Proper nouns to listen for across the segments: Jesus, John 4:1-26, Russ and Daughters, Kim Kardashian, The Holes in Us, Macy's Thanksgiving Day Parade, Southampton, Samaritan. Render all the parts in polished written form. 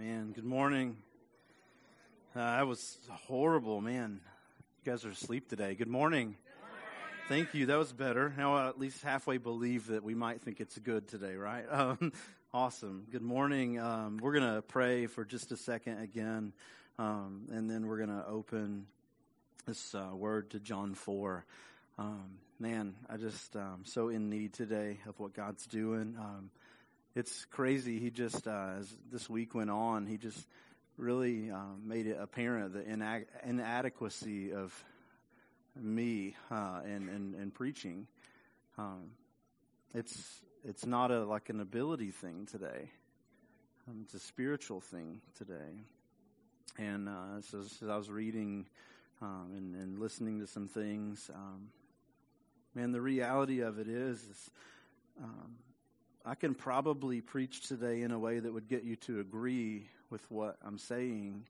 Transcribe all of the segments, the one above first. Man, good morning. That was horrible, man. You guys are asleep today. Good morning. Thank you. That was better. Now I at least halfway believe that we might think it's good today, right? Awesome. Good morning. We're going to pray for just a second again, and then we're going to open this word to John 4. Man, I just so in need today of what God's doing. It's crazy. He just, as this week went on, he just really made it apparent the inadequacy of me in preaching. It's not like an ability thing today. It's a spiritual thing today. And so I was reading and listening to some things. Man, the reality of it is I can probably preach today in a way that would get you to agree with what I'm saying,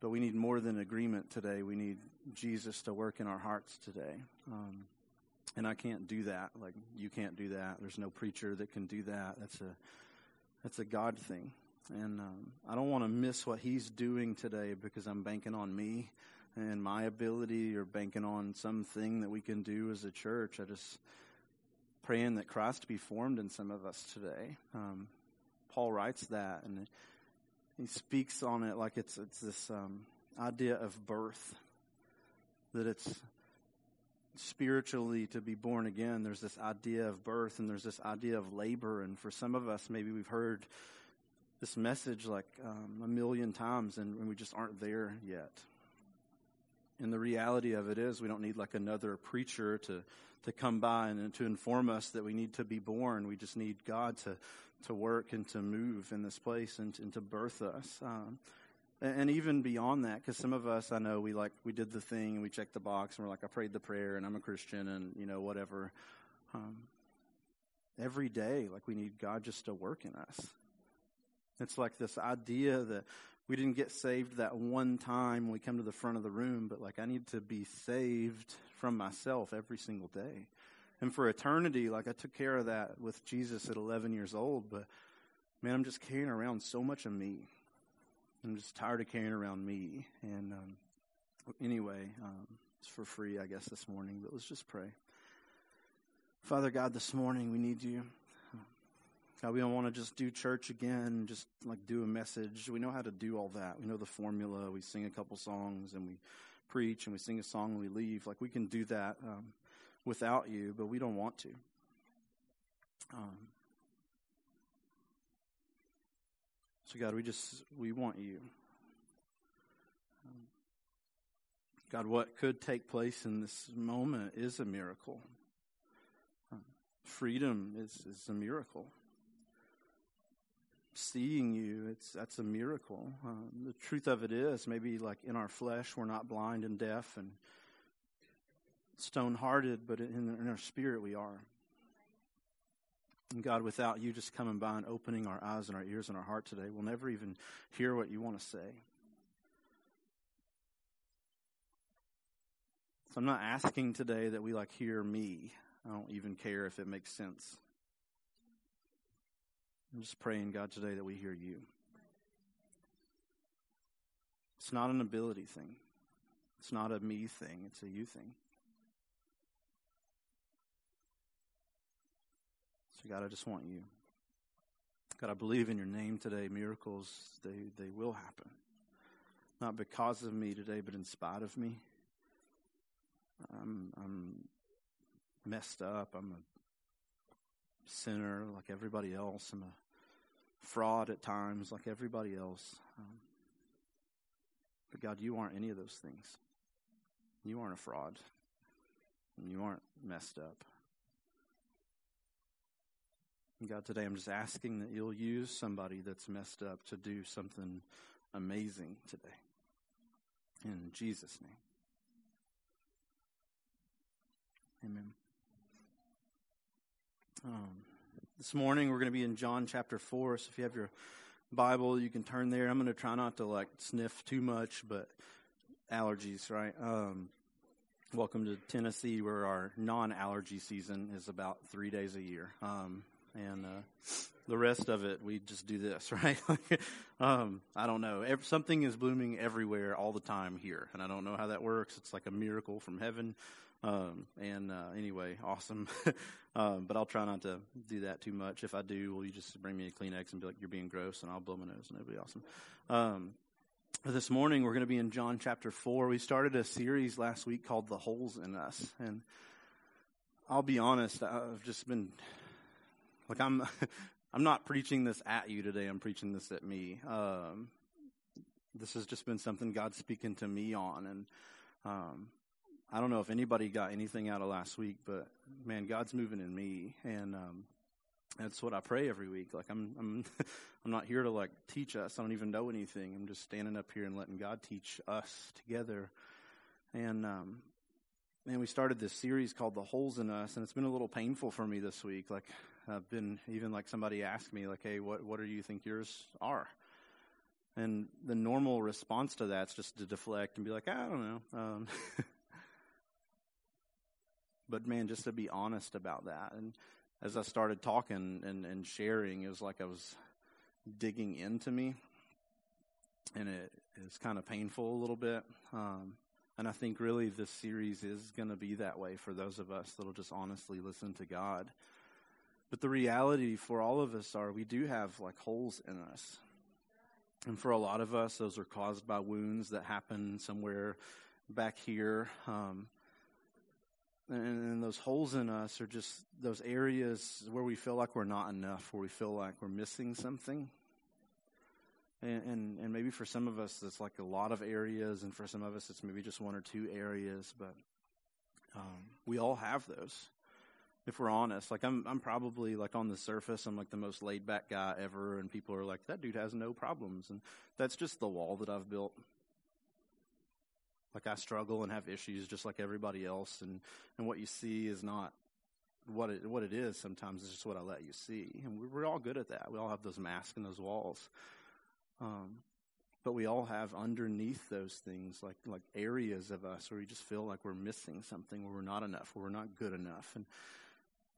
but we need more than agreement today. We need Jesus to work in our hearts today, and I can't do that. Like, you can't do that. There's no preacher that can do that. That's a God thing, and I don't want to miss what He's doing today because I'm banking on me and my ability or banking on something that we can do as a church. I just praying that Christ be formed in some of us today. Paul writes that, and he speaks on it like it's this idea of birth, that it's spiritually to be born again. There's this idea of birth, and there's this idea of labor. And for some of us, maybe we've heard this message like a million times, and we just aren't there yet. And the reality of it is we don't need like another preacher to come by and to inform us that we need to be born. We just need God to work and to move in this place and to birth us. And even beyond that, because some of us, I know we did the thing and we checked the box and we're like, I prayed the prayer and I'm a Christian and, you know, whatever. Every day, we need God just to work in us. It's like this idea that we didn't get saved that one time when we come to the front of the room, but I need to be saved from myself every single day. And for eternity, I took care of that with Jesus at 11 years old, but man, I'm just carrying around so much of me. I'm just tired of carrying around me. And anyway, it's for free, I guess, this morning, but let's just pray. Father God, this morning we need you. God, we don't want to just do church again, just do a message. We know how to do all that. We know the formula. We sing a couple songs and we preach and we sing a song and we leave. We can do that without you, but we don't want to. So God, we want you. God, what could take place in this moment is a miracle. Freedom is a miracle. Seeing you, that's a miracle. The truth of it is, maybe in our flesh, we're not blind and deaf and stone-hearted, but in our spirit, we are. And God, without you just coming by and opening our eyes and our ears and our heart today, we'll never even hear what you want to say. So I'm not asking today that we hear me. I don't even care if it makes sense. I'm just praying, God, today that we hear you. It's not an ability thing. It's not a me thing. It's a you thing. So, God, I just want you. God, I believe in your name today. Miracles, they will happen. Not because of me today, but in spite of me. I'm messed up. I'm a sinner like everybody else. I'm a fraud at times, like everybody else. But God, you aren't any of those things. You aren't a fraud. And you aren't messed up. And God, today I'm just asking that you'll use somebody that's messed up to do something amazing today. In Jesus' name. Amen. This morning we're going to be in John chapter 4, so if you have your Bible, you can turn there. I'm going to try not to sniff too much, but allergies, right? Welcome to Tennessee, where our non-allergy season is about 3 days a year. and the rest of it, we just do this, right? I don't know. Something is blooming everywhere all the time here, and I don't know how that works. It's like a miracle from heaven. Anyway, awesome. But I'll try not to do that too much. If I do, will you just bring me a Kleenex and be like, you're being gross, and I'll blow my nose, and it'll be awesome. This morning, we're going to be in John chapter 4. We started a series last week called The Holes in Us, and I'll be honest, I've just been, like, I'm not preaching this at you today. I'm preaching this at me. This has just been something God's speaking to me on, and I don't know if anybody got anything out of last week, but man, God's moving in me, and that's what I pray every week. Like I'm not here to like teach us. I don't even know anything. I'm just standing up here and letting God teach us together. And man, we started this series called "The Holes in Us," and it's been a little painful for me this week. Like I've been even like somebody asked me like, "Hey, what do you think yours are?" And the normal response to that's just to deflect and be like, "I don't know." But man, just to be honest about that. And as I started talking and sharing, it was like I was digging into me, and it's kind of painful a little bit. And I think really this series is going to be that way for those of us that'll just honestly listen to God. But the reality for all of us are we do have like holes in us. And for a lot of us, those are caused by wounds that happen somewhere back here. And those holes in us are just those areas where we feel like we're not enough, where we feel like we're missing something. And maybe for some of us, it's like a lot of areas, and for some of us, it's maybe just one or two areas. But we all have those, if we're honest. Like I'm probably like on the surface, I'm like the most laid back guy ever, and people are like, that dude has no problems, and that's just the wall that I've built. Like I struggle and have issues just like everybody else, and what you see is not what it is. Sometimes it's just what I let you see, and we're all good at that. We all have those masks and those walls, but we all have underneath those things like areas of us where we just feel like we're missing something, where we're not enough, where we're not good enough,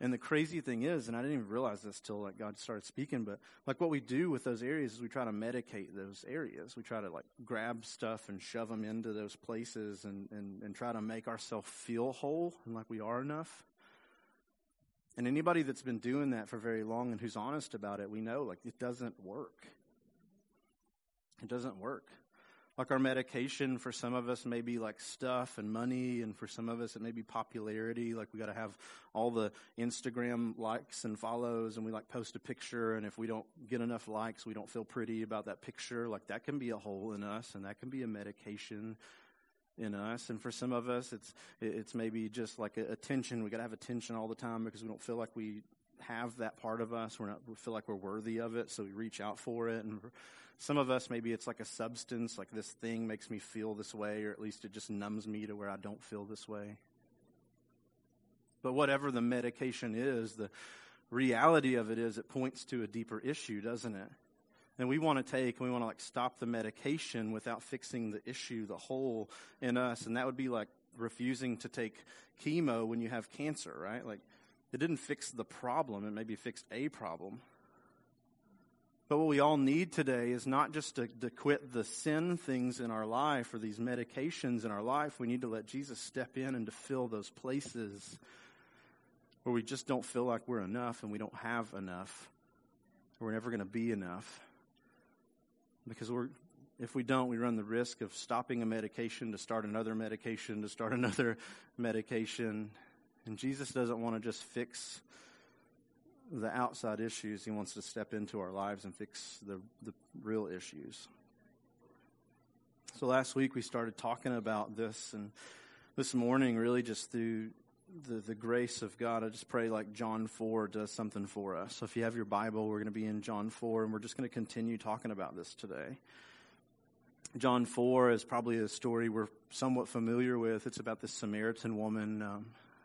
and the crazy thing is, and I didn't even realize this till like God started speaking, but like what we do with those areas is we try to medicate those areas. We try to like grab stuff and shove them into those places and try to make ourselves feel whole and like we are enough. And anybody that's been doing that for very long and who's honest about it, we know like it doesn't work. It doesn't work. Like our medication for some of us may be like stuff and money, and for some of us it may be popularity. Like we got to have all the Instagram likes and follows, and we like post a picture, and if we don't get enough likes, we don't feel pretty about that picture. Like that can be a hole in us, and that can be a medication in us. And for some of us, it's maybe just like attention. We got to have attention all the time because we don't feel like we have that part of us. We feel like we're worthy of it, so we reach out for it. And some of us, maybe it's like a substance, like this thing makes me feel this way, or at least it just numbs me to where I don't feel this way. But whatever the medication is, the reality of it is it points to a deeper issue, doesn't it? And we want to like stop the medication without fixing the issue, the hole in us. And that would be like refusing to take chemo when you have cancer, right? Like it didn't fix the problem. It maybe fixed a problem. But what we all need today is not just to quit the sin things in our life or these medications in our life. We need to let Jesus step in and to fill those places where we just don't feel like we're enough and we don't have enough. We're never going to be enough. Because if we don't, we run the risk of stopping a medication to start another medication to start another medication. And Jesus doesn't want to just fix the outside issues. He wants to step into our lives and fix the real issues. So last week we started talking about this, and this morning really just through the grace of God, I just pray like John 4 does something for us. So if you have your Bible, we're going to be in John 4, and we're just going to continue talking about this today. John 4 is probably a story we're somewhat familiar with. It's about this Samaritan woman.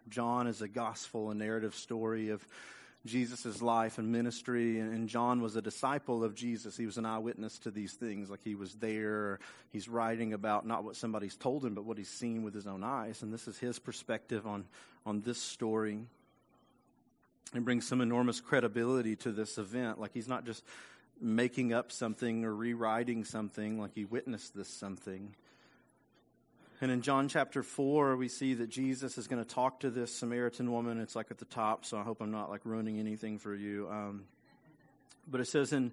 John is a gospel, a narrative story of Jesus' life and ministry, and John was a disciple of Jesus. He was an eyewitness to these things. Like he was there, he's writing about not what somebody's told him, but what he's seen with his own eyes. And this is his perspective on this story. and brings some enormous credibility to this event. Like he's not just making up something or rewriting something, like he witnessed this something. And in John chapter 4, we see that Jesus is going to talk to this Samaritan woman. It's like at the top, so I hope I'm not like ruining anything for you. But it says in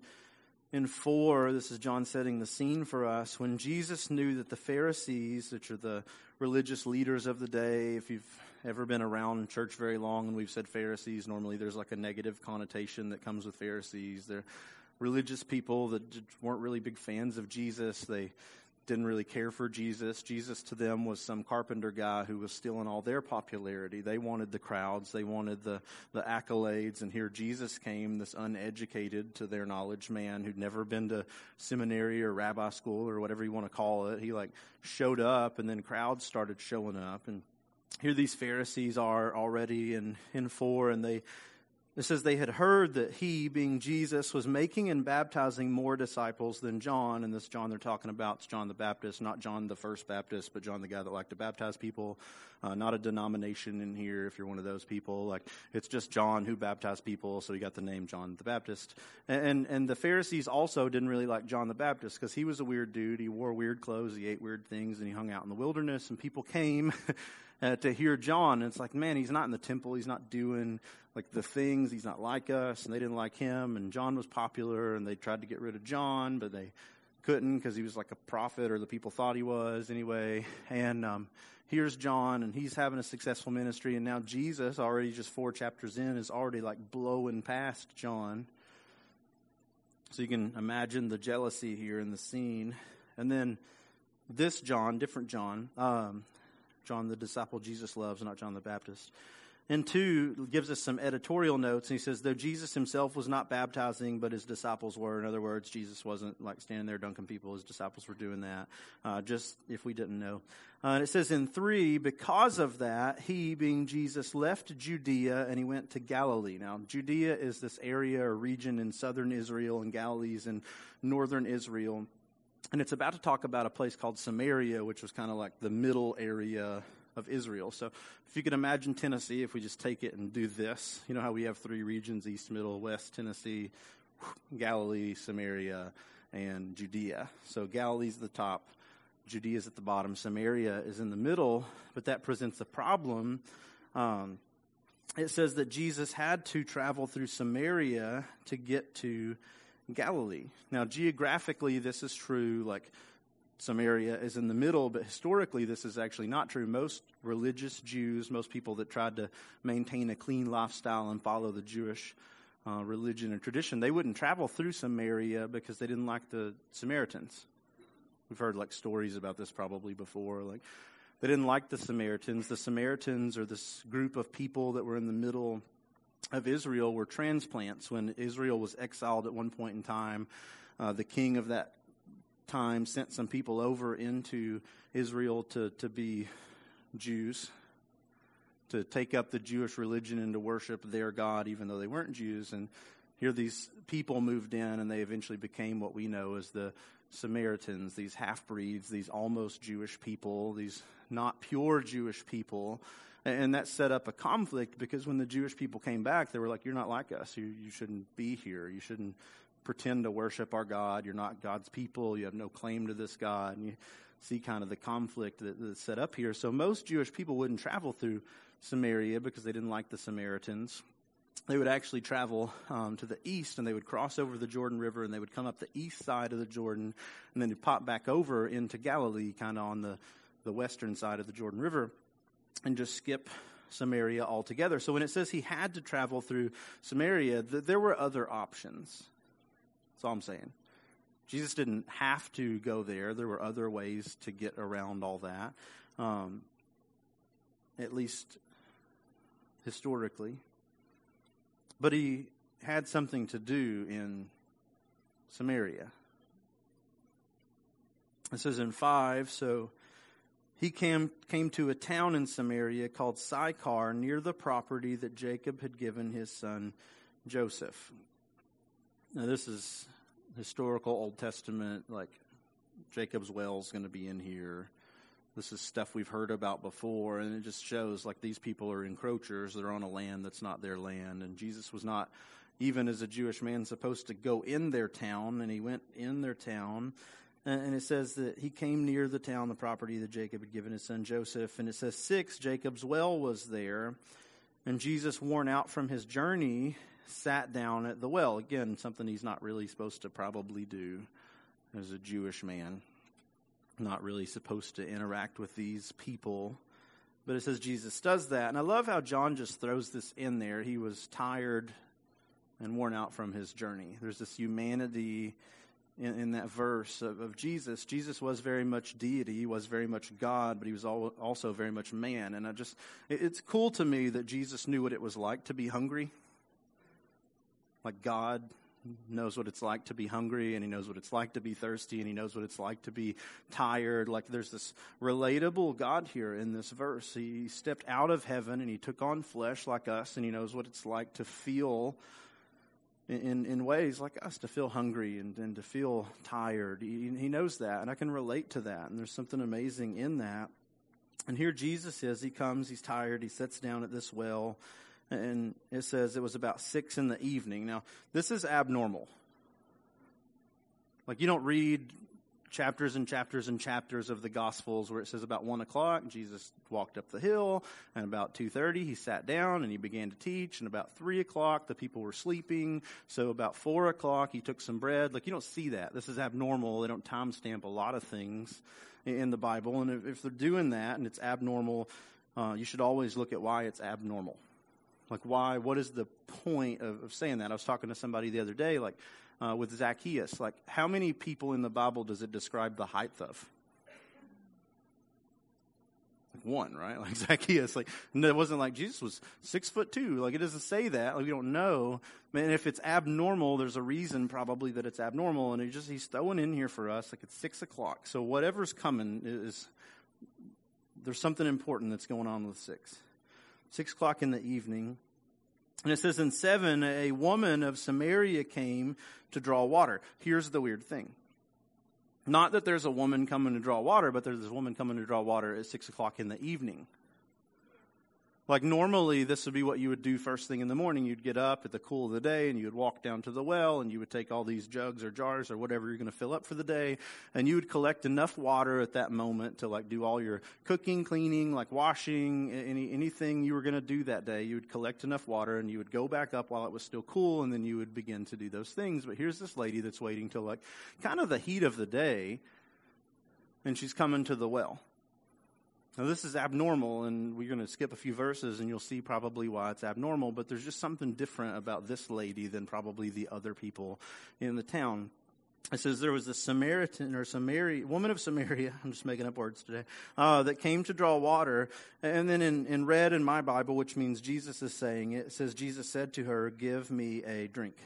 4, this is John setting the scene for us, when Jesus knew that the Pharisees, which are the religious leaders of the day, if you've ever been around church very long and we've said Pharisees, normally there's like a negative connotation that comes with Pharisees. They're religious people that weren't really big fans of Jesus. They didn't really care for Jesus. Jesus to them was some carpenter guy who was stealing all their popularity. They wanted the crowds. They wanted the accolades. And here Jesus came, this uneducated, to their knowledge, man who'd never been to seminary or rabbi school or whatever you want to call it. He like showed up, and then crowds started showing up. And here these Pharisees are already in 4, and it says they had heard that he, being Jesus, was making and baptizing more disciples than John. And this John they're talking about is John the Baptist, not John the first Baptist, but John the guy that liked to baptize people. Not a denomination in here if you're one of those people. Like it's just John who baptized people, so he got the name John the Baptist. And the Pharisees also didn't really like John the Baptist because he was a weird dude. He wore weird clothes, he ate weird things, and he hung out in the wilderness. And people came to hear John, and it's like, man, he's not in the temple, he's not doing like the things, he's not like us, and they didn't like him, and John was popular, and they tried to get rid of John, but they couldn't because he was like a prophet, or the people thought he was anyway, and here's John, and he's having a successful ministry, and now Jesus, already just 4 chapters in, is already like blowing past John, so you can imagine the jealousy here in the scene. And then this John, different John, John the disciple Jesus loves, not John the Baptist. And 2 gives us some editorial notes, and he says, though Jesus himself was not baptizing, but his disciples were. In other words, Jesus wasn't like standing there dunking people. His disciples were doing that, just if we didn't know. And it says in 3, because of that, he, being Jesus, left Judea, and he went to Galilee. Now, Judea is this area or region in southern Israel, and Galilee's in northern Israel. And it's about to talk about a place called Samaria, which was kind of like the middle area of Israel. So if you could imagine Tennessee, if we just take it and do this, you know how we have 3 regions, east, middle, west, Tennessee, Galilee, Samaria, and Judea. So Galilee's the top, Judea's at the bottom, Samaria is in the middle, but that presents a problem. It says that Jesus had to travel through Samaria to get to Galilee. Now, geographically, this is true, like Samaria is in the middle, but historically, this is actually not true. Most religious Jews, most people that tried to maintain a clean lifestyle and follow the Jewish religion and tradition, they wouldn't travel through Samaria because they didn't like the Samaritans. We've heard like stories about this probably before, like they didn't like the Samaritans. The Samaritans are this group of people that were in the middle of Israel were transplants. When Israel was exiled at one point in time, the king of that time sent some people over into Israel to be Jews, to take up the Jewish religion and to worship their God, even though they weren't Jews. And here these people moved in, and they eventually became what we know as the Samaritans, these half-breeds, these almost Jewish people, these not pure Jewish people. And that set up a conflict because when the Jewish people came back, they were like, you're not like us. You shouldn't be here. You shouldn't pretend to worship our God. You're not God's people. You have no claim to this God. And you see kind of the conflict that's set up here. So most Jewish people wouldn't travel through Samaria because they didn't like the Samaritans. They would actually travel to the east, and they would cross over the Jordan River, and they would come up the east side of the Jordan, and then pop back over into Galilee, kind of on the western side of the Jordan River, and just skip Samaria altogether. So when it says he had to travel through Samaria, there were other options. That's all I'm saying. Jesus didn't have to go there. There were other ways to get around all that, at least historically. But he had something to do in Samaria. It says in 5, so he came to a town in Samaria called Sychar, near the property that Jacob had given his son Joseph. Now, this is historical Old Testament, like Jacob's well is going to be in here. This is stuff we've heard about before, and it just shows like these people are encroachers. They're on a land that's not their land, and Jesus was not, even as a Jewish man, supposed to go in their town, and he went in their town. And it says that he came near the town, the property that Jacob had given his son Joseph. And it says 6, Jacob's well was there. And Jesus, worn out from his journey, sat down at the well. Again, something he's not really supposed to probably do as a Jewish man. Not really supposed to interact with these people. But it says Jesus does that. And I love how John just throws this in there. He was tired and worn out from his journey. There's this humanity in that verse of Jesus. Jesus was very much deity, he was very much God, but he was also very much man. And it's cool to me that Jesus knew what it was like to be hungry. Like God knows what it's like to be hungry, and he knows what it's like to be thirsty, and he knows what it's like to be tired. Like there's this relatable God here in this verse. He stepped out of heaven and he took on flesh like us, and he knows what it's like to feel in ways like us, to feel hungry and to feel tired. He knows that, and I can relate to that, and there's something amazing in that. And here Jesus is. He comes, he's tired, he sits down at this well, and it says it was about 6 in the evening. Now, this is abnormal. Like, you don't read chapters and chapters and chapters of the Gospels where it says about 1 o'clock, Jesus walked up the hill, and about 2:30 he sat down and he began to teach, and about 3 o'clock the people were sleeping, so about 4 o'clock he took some bread. Like, you don't see that. This is abnormal. They don't timestamp a lot of things in the Bible, and if they're doing that and it's abnormal, you should always look at why it's abnormal. Like, why? What is the point of saying that? I was talking to somebody the other day, like, with Zacchaeus. Like, how many people in the Bible does it describe the height of? Like one, right? Like Zacchaeus. Like, no, it wasn't like Jesus was 6'2". Like, it doesn't say that. Like, we don't know. Man, if it's abnormal, there's a reason probably that it's abnormal. And he's throwing in here for us, like, it's 6 o'clock. So whatever's coming there's something important that's going on with 6. 6 o'clock in the evening. And it says in 7, a woman of Samaria came to draw water. Here's the weird thing. Not that there's a woman coming to draw water, but there's this woman coming to draw water at 6 o'clock in the evening. Like, normally this would be what you would do first thing in the morning. You'd get up at the cool of the day and you would walk down to the well and you would take all these jugs or jars or whatever you're going to fill up for the day, and you would collect enough water at that moment to, like, do all your cooking, cleaning, like washing, anything you were going to do that day. You would collect enough water and you would go back up while it was still cool, and then you would begin to do those things. But here's this lady that's waiting till, like, kind of the heat of the day, and she's coming to the well. Now, this is abnormal, and we're going to skip a few verses, and you'll see probably why it's abnormal, but there's just something different about this lady than probably the other people in the town. It says there was a woman of Samaria, I'm just making up words today, that came to draw water. And then in red in my Bible, which means Jesus is saying it, it says, Jesus said to her, give me a drink.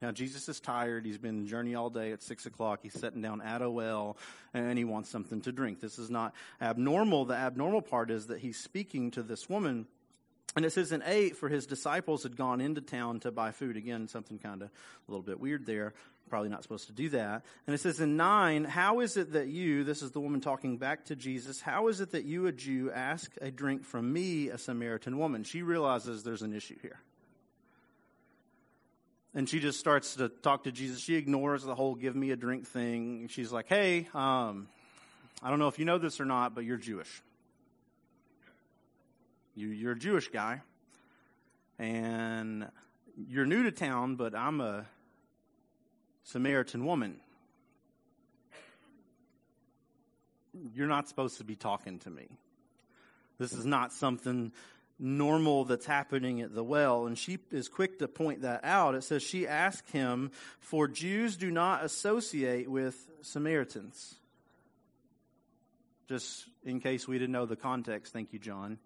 Now, Jesus is tired. He's been on a journey all day. At 6 o'clock, he's sitting down at a well, and he wants something to drink. This is not abnormal. The abnormal part is that he's speaking to this woman. And it says in 8, for his disciples had gone into town to buy food. Again, something kind of a little bit weird there. Probably not supposed to do that. And it says in 9, how is it that you, this is the woman talking back to Jesus, how is it that you, a Jew, ask a drink from me, a Samaritan woman? She realizes there's an issue here. And she just starts to talk to Jesus. She ignores the whole give me a drink thing. She's like, hey, I don't know if you know this or not, but you're Jewish. You're a Jewish guy. And you're new to town, but I'm a Samaritan woman. You're not supposed to be talking to me. This is not something normal that's happening at the well. And she is quick to point that out. It says she asked him, for Jews do not associate with Samaritans. Just in case we didn't know the context, thank you, John.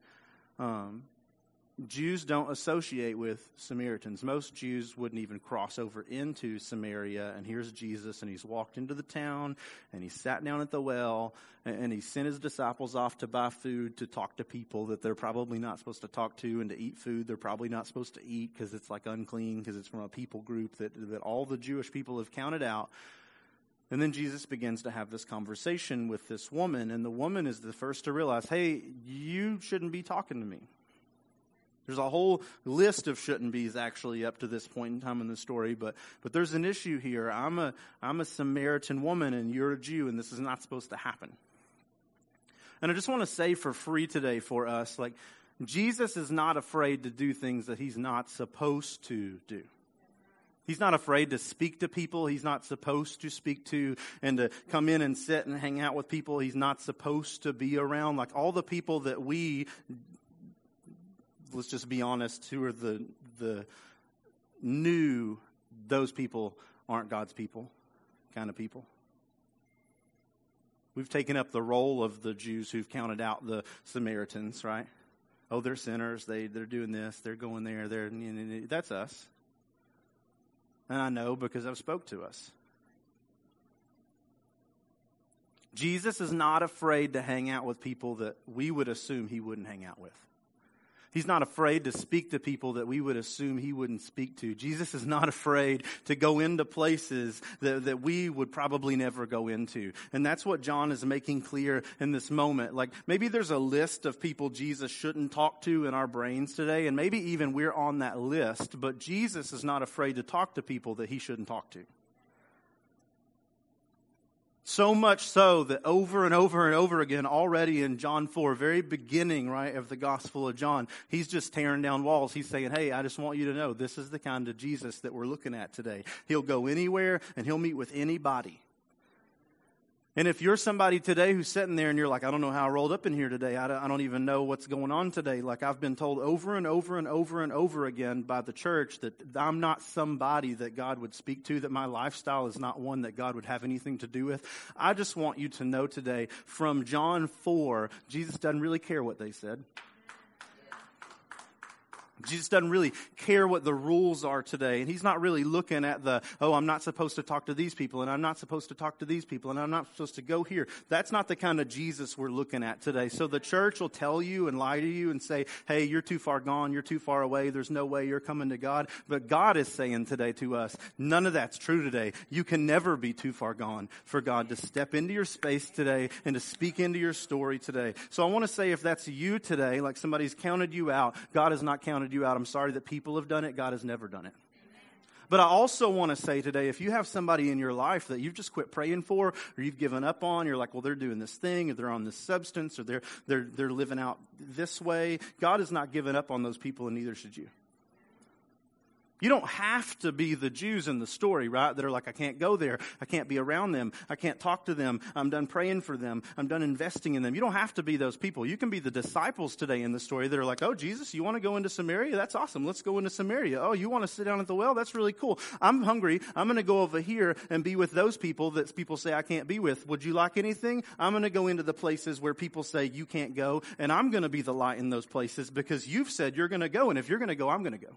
Jews don't associate with Samaritans. Most Jews wouldn't even cross over into Samaria. And here's Jesus, and he's walked into the town, and he sat down at the well, and he sent his disciples off to buy food, to talk to people that they're probably not supposed to talk to, and to eat food they're probably not supposed to eat because it's, like, unclean, because it's from a people group that all the Jewish people have counted out. And then Jesus begins to have this conversation with this woman, and the woman is the first to realize, hey, you shouldn't be talking to me. There's a whole list of shouldn't be's actually up to this point in time in the story, but there's an issue here. I'm a Samaritan woman, and you're a Jew, and this is not supposed to happen. And I just want to say for free today for us, like, Jesus is not afraid to do things that he's not supposed to do. He's not afraid to speak to people he's not supposed to speak to, and to come in and sit and hang out with people he's not supposed to be around. Like, all the people that we, let's just be honest, who are the new, those people aren't God's people kind of people. We've taken up the role of the Jews who've counted out the Samaritans, right? Oh, they're sinners. They're doing this. They're going there. That's us. And I know because I've spoke to us. Jesus is not afraid to hang out with people that we would assume he wouldn't hang out with. He's not afraid to speak to people that we would assume he wouldn't speak to. Jesus is not afraid to go into places that we would probably never go into. And that's what John is making clear in this moment. Like, maybe there's a list of people Jesus shouldn't talk to in our brains today, and maybe even we're on that list, but Jesus is not afraid to talk to people that he shouldn't talk to. So much so that over and over and over again, already in John 4, very beginning, right, of the Gospel of John, he's just tearing down walls. He's saying, hey, I just want you to know this is the kind of Jesus that we're looking at today. He'll go anywhere and he'll meet with anybody. And if you're somebody today who's sitting there and you're like, I don't know how I rolled up in here today. I don't even know what's going on today. Like, I've been told over and over and over and over again by the church that I'm not somebody that God would speak to, that my lifestyle is not one that God would have anything to do with. I just want you to know today from John 4, Jesus doesn't really care what they said. Jesus doesn't really care what the rules are today. And he's not really looking at the, oh, I'm not supposed to talk to these people, and I'm not supposed to talk to these people, and I'm not supposed to go here. That's not the kind of Jesus we're looking at today. So the church will tell you and lie to you and say, hey, you're too far gone. You're too far away. There's no way you're coming to God. But God is saying today to us, none of that's true today. You can never be too far gone for God to step into your space today and to speak into your story today. So I want to say if that's you today, like somebody's counted you out, God has not counted you out. I'm sorry that people have done it. God has never done it. But I also want to say today, if you have somebody in your life that you've just quit praying for, or you've given up on, you're like, well, they're doing this thing, or they're on this substance, or they're living out this way. God has not given up on those people, and neither should you. You don't have to be the Jews in the story, right? That are like, I can't go there. I can't be around them. I can't talk to them. I'm done praying for them. I'm done investing in them. You don't have to be those people. You can be the disciples today in the story that are like, oh, Jesus, you want to go into Samaria? That's awesome. Let's go into Samaria. Oh, you want to sit down at the well? That's really cool. I'm hungry. I'm going to go over here and be with those people that people say I can't be with. Would you like anything? I'm going to go into the places where people say you can't go, and I'm going to be the light in those places because you've said you're going to go, and if you're going to go, I'm going to go.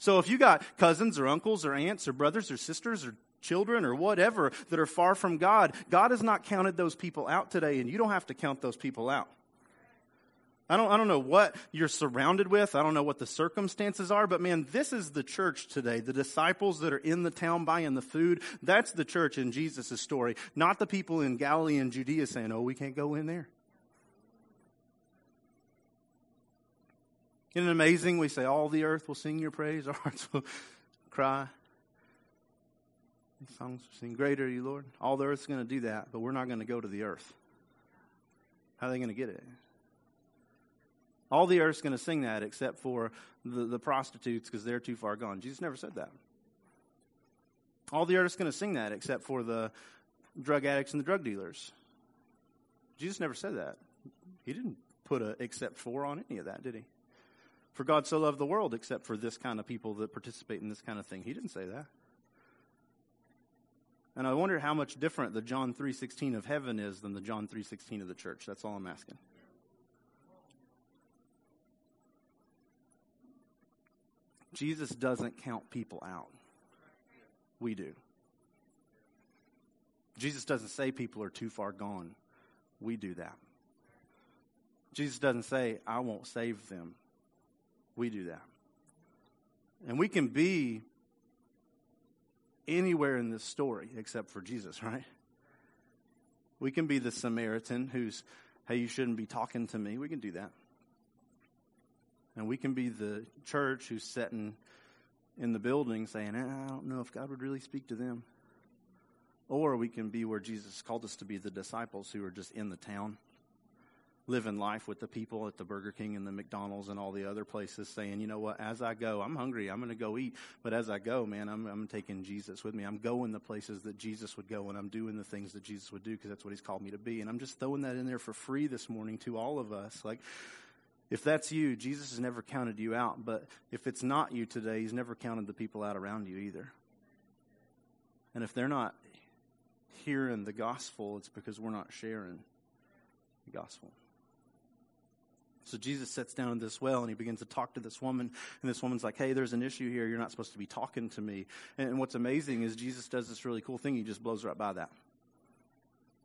So if you got cousins or uncles or aunts or brothers or sisters or children or whatever that are far from God, God has not counted those people out today, and you don't have to count those people out. I don't know what you're surrounded with. I don't know what the circumstances are, but man, this is the church today. The disciples that are in the town buying the food, that's the church in Jesus' story, not the people in Galilee and Judea saying, oh, we can't go in there. Isn't it amazing? We say, all the earth will sing your praise. Our hearts will cry. These songs will sing, greater are you, Lord. All the earth's going to do that, but we're not going to go to the earth. How are they going to get it? All the earth's going to sing that except for the prostitutes because they're too far gone. Jesus never said that. All the earth's going to sing that except for the drug addicts and the drug dealers. Jesus never said that. He didn't put a except for on any of that, did he? For God so loved the world, except for this kind of people that participate in this kind of thing. He didn't say that. And I wonder how much different the John 3:16 of heaven is than the John 3:16 of the church. That's all I'm asking. Jesus doesn't count people out. We do. Jesus doesn't say people are too far gone. We do that. Jesus doesn't say, I won't save them. We do that. And we can be anywhere in this story except for Jesus, right? We can be the Samaritan who's, hey, you shouldn't be talking to me. We can do that. And we can be the church who's sitting in the building saying, I don't know if God would really speak to them. Or we can be where Jesus called us to be, the disciples who are just in the town, living life with the people at the Burger King and the McDonald's and all the other places, saying, you know what, as I go, I'm hungry, I'm going to go eat. But as I go, man, I'm taking Jesus with me. I'm going the places that Jesus would go, and I'm doing the things that Jesus would do, because that's what he's called me to be. And I'm just throwing that in there for free this morning to all of us. Like, if that's you, Jesus has never counted you out. But if it's not you today, he's never counted the people out around you either. And if they're not hearing the gospel, it's because we're not sharing the gospel. So Jesus sits down at this well, and he begins to talk to this woman, and this woman's like, hey, there's an issue here. You're not supposed to be talking to me. And what's amazing is Jesus does this really cool thing. He just blows right by that.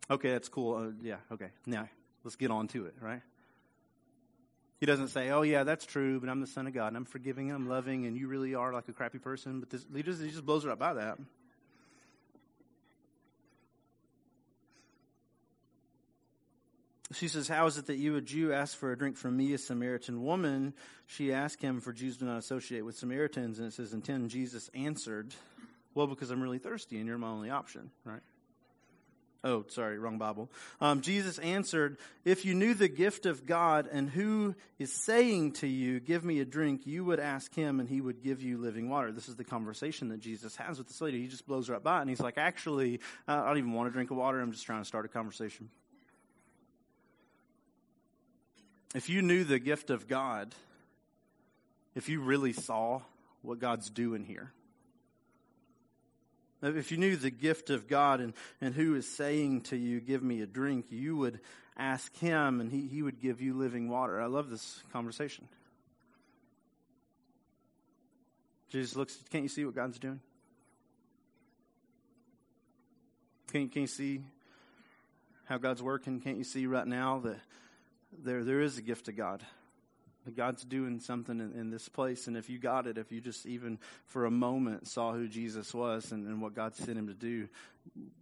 Okay, that's cool. Okay. Now, let's get on to it, right? He doesn't say, oh, yeah, that's true, but I'm the Son of God, and I'm forgiving, and I'm loving, and you really are like a crappy person. But this, he just blows right by that. She says, how is it that you, a Jew, ask for a drink from me, a Samaritan woman? She asked him, for Jews do not associate with Samaritans. And it says in 10, Jesus answered, well, because I'm really thirsty and you're my only option, right? Oh, sorry, wrong Bible. Jesus answered, if you knew the gift of God and who is saying to you, give me a drink, you would ask him and he would give you living water. This is the conversation that Jesus has with this lady. He just blows right by and he's like, actually, I don't even want a drink of water. I'm just trying to start a conversation. If you knew the gift of God, if you really saw what God's doing here, if you knew the gift of God and who is saying to you, give me a drink, you would ask him and he would give you living water. I love this conversation. Jesus looks, can't you see what God's doing? Can't you see how God's working? Can't you see right now that There is a gift of God. God's doing something in this place. And if you got it, if you just even for a moment saw who Jesus was and what God sent him to do,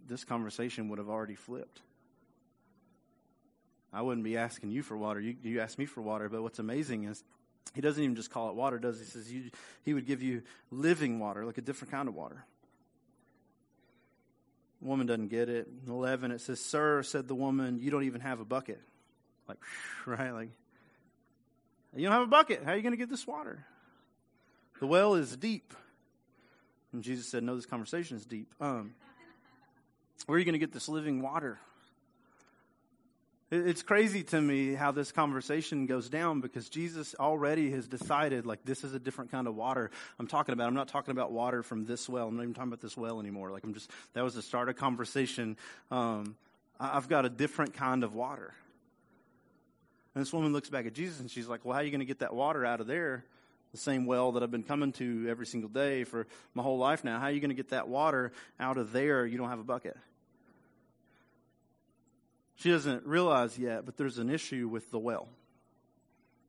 this conversation would have already flipped. I wouldn't be asking you for water. You asked me for water. But what's amazing is he doesn't even just call it water, does he? He says he would give you living water, like a different kind of water. The woman doesn't get it. 11, it says, sir, said the woman, you don't even have a bucket. Like, right? Like, you don't have a bucket. How are you going to get this water? The well is deep. And Jesus said, no, this conversation is deep. Where are you going to get this living water? It's crazy to me how this conversation goes down, because Jesus already has decided, like, this is a different kind of water I'm talking about. I'm not talking about water from this well. I'm not even talking about this well anymore. Like, that was the start of conversation. I've got a different kind of water. And this woman looks back at Jesus and she's like, well, how are you going to get that water out of there? The same well that I've been coming to every single day for my whole life now. How are you going to get that water out of there? You don't have a bucket. She doesn't realize yet, but there's an issue with the well.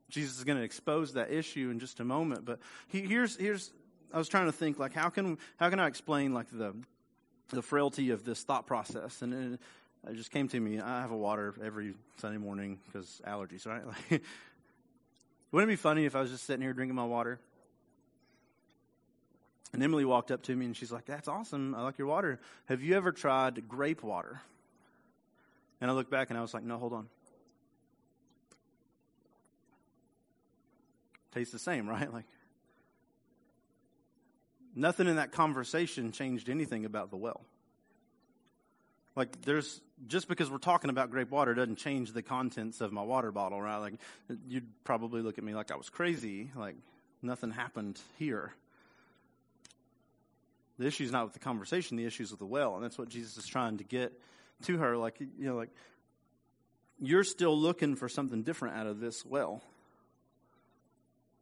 Jesus is going to expose that issue in just a moment. But here's I was trying to think, like, how can I explain, like, the frailty of this thought process? And it just came to me. I have a water every Sunday morning because allergies, right? Like, wouldn't it be funny if I was just sitting here drinking my water? And Emily walked up to me and she's like, that's awesome. I like your water. Have you ever tried grape water? And I looked back and I was like, no, hold on. Tastes the same, right? Like, nothing in that conversation changed anything about the well. Like, there's, just because we're talking about grape water doesn't change the contents of my water bottle, right? Like, you'd probably look at me like I was crazy. Like, nothing happened here. The issue's not with the conversation. The issue's with the well. And that's what Jesus is trying to get to her. Like, you know, like, you're still looking for something different out of this well.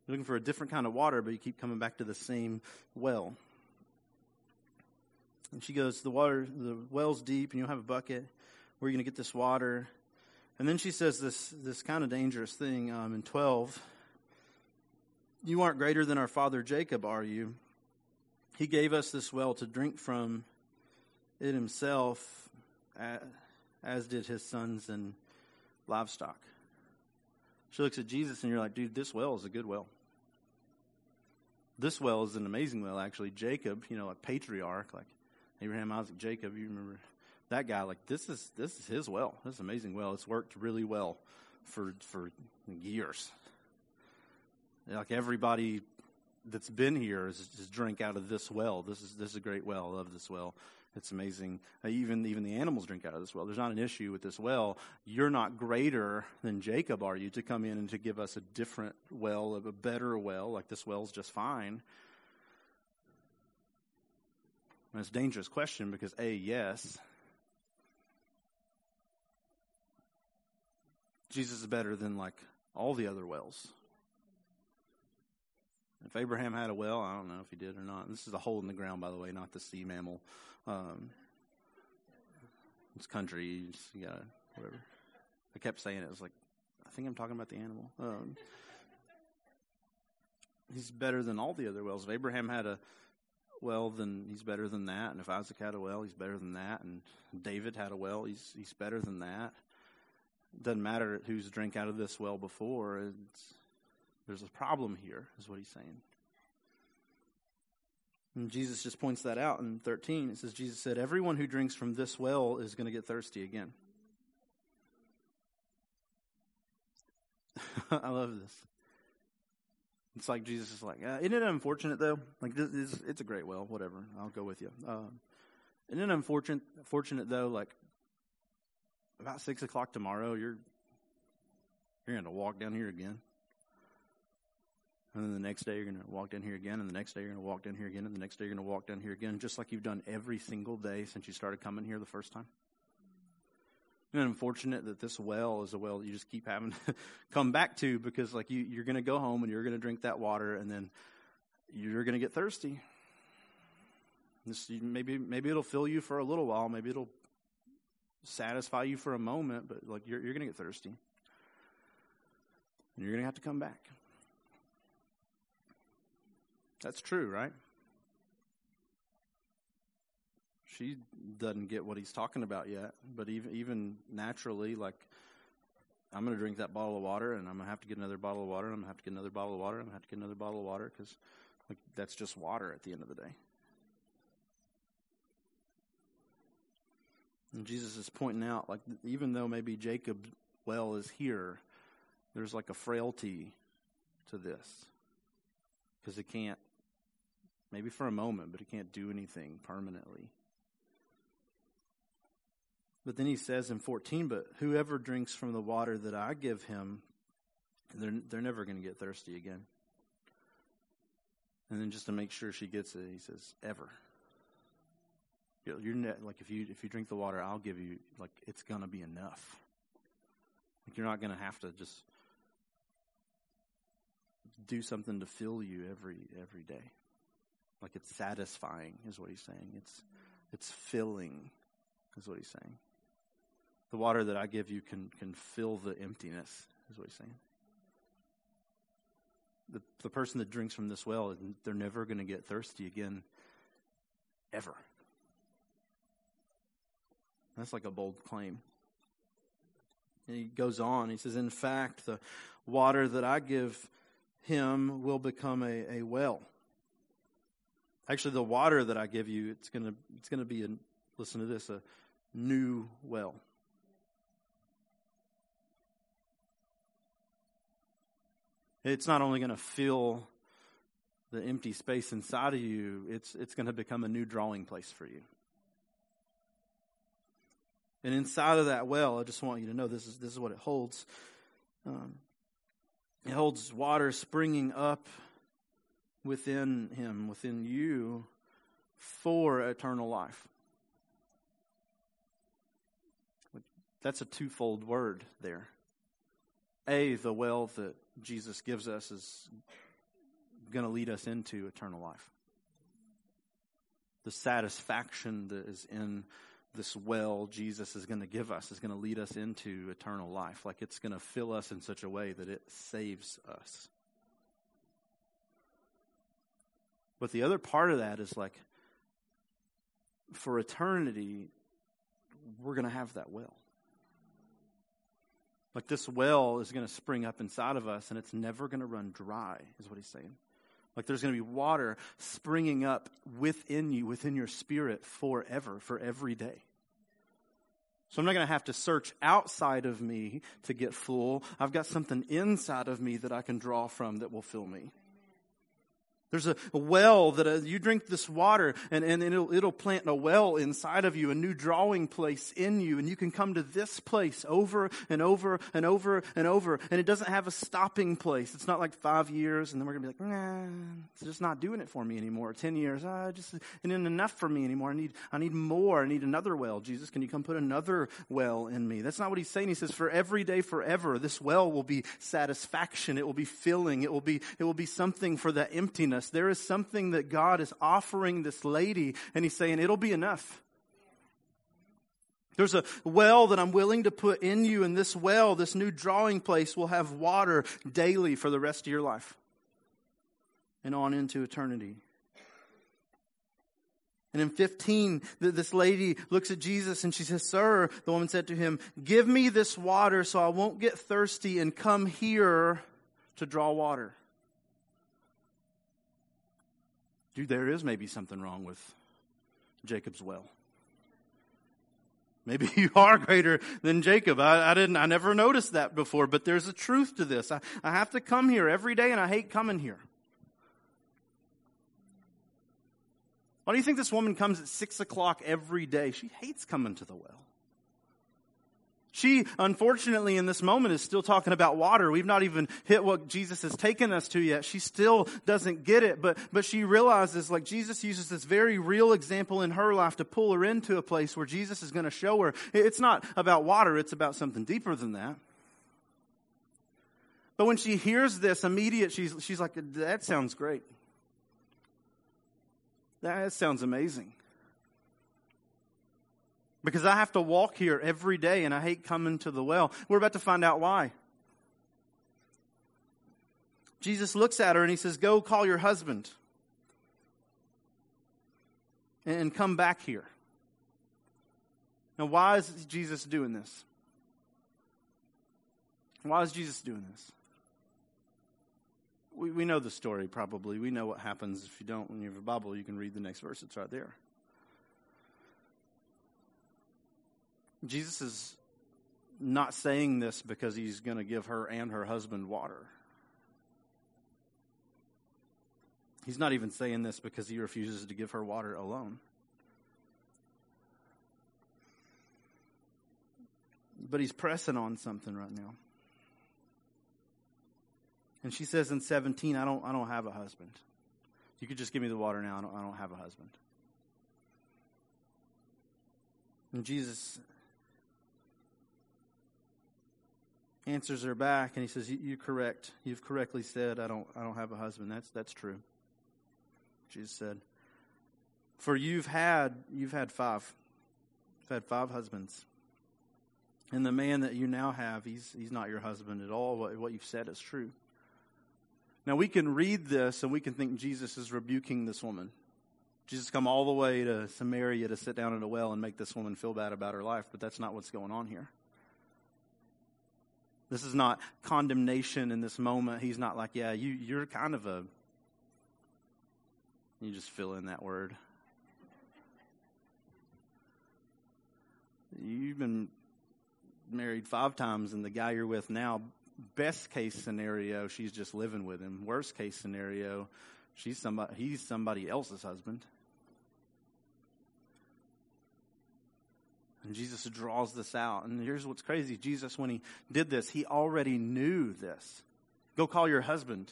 You're looking for a different kind of water, but you keep coming back to the same well. And she goes, the well's deep, and you don't have a bucket. Where are you going to get this water? And then she says this kind of dangerous thing in 12. You aren't greater than our father Jacob, are you? He gave us this well to drink from it himself, as did his sons and livestock. She looks at Jesus and you're like, dude, this well is a good well. This well is an amazing well, actually. Jacob, a patriarch, like Abraham, Isaac, Jacob, you remember that guy, like this is his well. This is an amazing well. It's worked really well for years. Like everybody that's been here is drink out of this well. This is a great well. I love this well. It's amazing. Even the animals drink out of this well. There's not an issue with this well. You're not greater than Jacob, are you, to come in and to give us a different well, a better well, like this well's just fine? And it's a dangerous question because, A, yes, Jesus is better than, like, all the other wells. If Abraham had a well, I don't know if he did or not. This is a hole in the ground, by the way, not the sea mammal. It's country, whatever. I kept saying it. It's like, I think I'm talking about the animal. He's better than all the other wells. If Abraham had a well, then he's better than that. And if Isaac had a well, he's better than that. And David had a well, he's better than that. Doesn't matter who's drank out of this well before. There's a problem here, is what he's saying. And Jesus just points that out in 13. It says, Jesus said, everyone who drinks from this well is going to get thirsty again. I love this. It's like Jesus is like, isn't it unfortunate, though? Like, it's a great well, whatever. I'll go with you. Isn't it unfortunate, though, like, about 6 o'clock tomorrow, you're going to walk down here again. And then the next day you're going to walk down here again, and the next day you're going to walk down here again, and the next day you're going to walk down here again, just like you've done every single day since you started coming here the first time. Isn't it unfortunate that this well is a well that you just keep having to come back to, because like you're going to go home and you're going to drink that water, and then you're going to get thirsty. Maybe it'll fill you for a little while, maybe it'll satisfy you for a moment, but like you're going to get thirsty, and you're going to have to come back. That's true, right? She doesn't get what he's talking about yet, but even naturally, like, I'm going to drink that bottle of water, and I'm going to have to get another bottle of water, and I'm going to have to get another bottle of water, and I'm going to have to get another bottle of water, because like, that's just water at the end of the day. And Jesus is pointing out, like, even though maybe Jacob's well is here, there's like a frailty to this. Because it can't, maybe for a moment, but it can't do anything permanently. But then he says in 14, but whoever drinks from the water that I give him, they're never going to get thirsty again. And then just to make sure she gets it, he says, ever. If you drink the water I'll give you, like, it's going to be enough. Like, you're not going to have to just do something to fill you every day. Like, it's satisfying is what he's saying. It's filling is what he's saying. The water that I give you can fill the emptiness is what he's saying. The person that drinks from this well, they're never going to get thirsty again, ever. That's like a bold claim. And he goes on. He says, in fact, the water that I give him will become a well. Actually, the water that I give you, it's gonna be a new well. It's not only gonna fill the empty space inside of you, it's gonna become a new drawing place for you. And inside of that well, I just want you to know this is what it holds. It holds water springing up within him, within you, for eternal life. That's a twofold word there. A, the well that Jesus gives us is going to lead us into eternal life. The satisfaction that is in this well Jesus is going to give us is going to lead us into eternal life. Like, it's going to fill us in such a way that it saves us. But the other part of that is like, for eternity, we're going to have that well. Like this well is going to spring up inside of us and it's never going to run dry, is what he's saying. Like there's going to be water springing up within you, within your spirit forever, for every day. So I'm not going to have to search outside of me to get full. I've got something inside of me that I can draw from that will fill me. There's a well that you drink this water and it'll plant a well inside of you, a new drawing place in you. And you can come to this place over and over and over and over. And it doesn't have a stopping place. It's not like 5 years and then we're going to be like, nah, it's just not doing it for me anymore. 10 years, just isn't enough for me anymore. I need more. I need another well. Jesus, can you come put another well in me? That's not what he's saying. He says, for every day, forever, this well will be satisfaction. It will be filling. It will be something for the emptiness. There is something that God is offering this lady, and he's saying, it'll be enough. There's a well that I'm willing to put in you, and this well, this new drawing place, will have water daily for the rest of your life and on into eternity. And in 15, this lady looks at Jesus and she says, "Sir," the woman said to him, "give me this water so I won't get thirsty and come here to draw water." Dude, there is maybe something wrong with Jacob's well. Maybe you are greater than Jacob. I never noticed that before, but there's a truth to this. I have to come here every day and I hate coming here. Why do you think this woman comes at 6:00 every day? She hates coming to the well. She, unfortunately, in this moment is still talking about water. We've not even hit what Jesus has taken us to yet. She still doesn't get it, but she realizes, like, Jesus uses this very real example in her life to pull her into a place where Jesus is going to show her. It's not about water. It's about something deeper than that. But when she hears this immediate, she's like, that sounds great. That sounds amazing. Because I have to walk here every day and I hate coming to the well. We're about to find out why. Jesus looks at her and he says, "Go call your husband and come back here." Now, why is Jesus doing this? Why is Jesus doing this? We know the story probably. We know what happens. If you don't, when you have a Bible, you can read the next verse. It's right there. Jesus is not saying this because he's going to give her and her husband water. He's not even saying this because he refuses to give her water alone. But he's pressing on something right now. And she says in 17, I don't have a husband. You could just give me the water now. I don't have a husband. And Jesus answers her back and he says, "You're correct. You've correctly said, I don't have a husband. That's true." Jesus said, "For you've had five husbands. And the man that you now have, he's not your husband at all. What you've said is true." Now we can read this and we can think Jesus is rebuking this woman. Jesus come all the way to Samaria to sit down at a well and make this woman feel bad about her life, but that's not what's going on here. This is not condemnation in this moment. He's not like, yeah, you're kind of a... You just fill in that word. You've been married 5 times, and the guy you're with now, best case scenario, she's just living with him. Worst case scenario, he's somebody else's husband. And Jesus draws this out. And here's what's crazy. Jesus, when he did this, he already knew this. Go call your husband.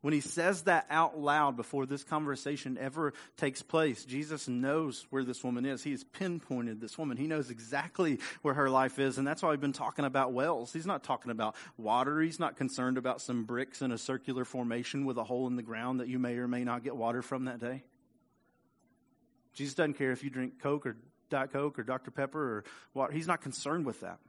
When he says that out loud before this conversation ever takes place, Jesus knows where this woman is. He has pinpointed this woman. He knows exactly where her life is. And that's why we've been talking about wells. He's not talking about water. He's not concerned about some bricks in a circular formation with a hole in the ground that you may or may not get water from that day. Jesus doesn't care if you drink Coke or Diet Coke or Dr. Pepper or water. He's not concerned with that.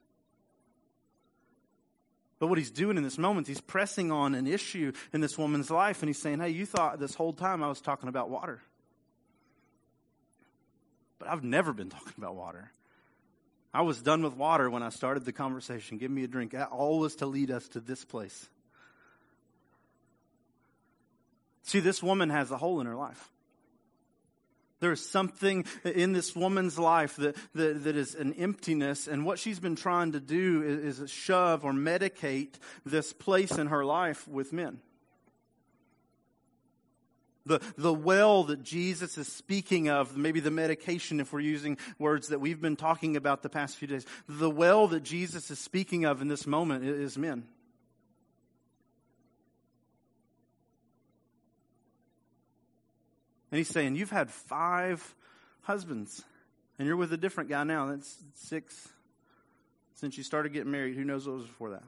But what he's doing in this moment, he's pressing on an issue in this woman's life, and he's saying, hey, you thought this whole time I was talking about water. But I've never been talking about water. I was done with water when I started the conversation. Give me a drink. That all was to lead us to this place. See, this woman has a hole in her life. There is something in this woman's life that is an emptiness. And what she's been trying to do is shove or medicate this place in her life with men. The well that Jesus is speaking of, maybe the medication, if we're using words that we've been talking about the past few days, the well that Jesus is speaking of in this moment is men. And he's saying, you've had 5 husbands, and you're with a different guy now. That's 6 since you started getting married. Who knows what was before that?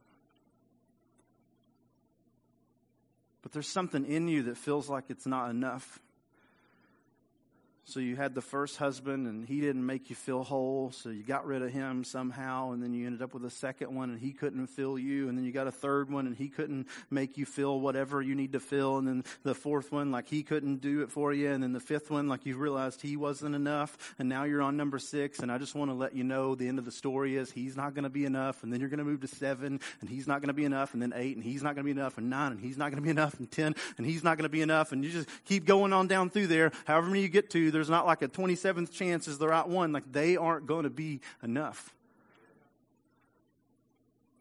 But there's something in you that feels like it's not enough. So you had the first husband, and he didn't make you feel whole, so you got rid of him somehow, and then you ended up with a second one, and he couldn't fill you, and then you got a third one, and he couldn't make you feel whatever you need to feel, and then the fourth one, like he couldn't do it for you, and then the fifth one, like you realized he wasn't enough, and now you're on number 6, and I just want to let you know the end of the story is he's not going to be enough, and then you're going to move to 7, and he's not going to be enough, and then 8, and he's not going to be enough, and 9, and he's not going to be enough, and 10, and he's not going to be enough, and you just keep going on down through there, however many you get to. There's not like a 27th chance is the right one. Like they aren't going to be enough.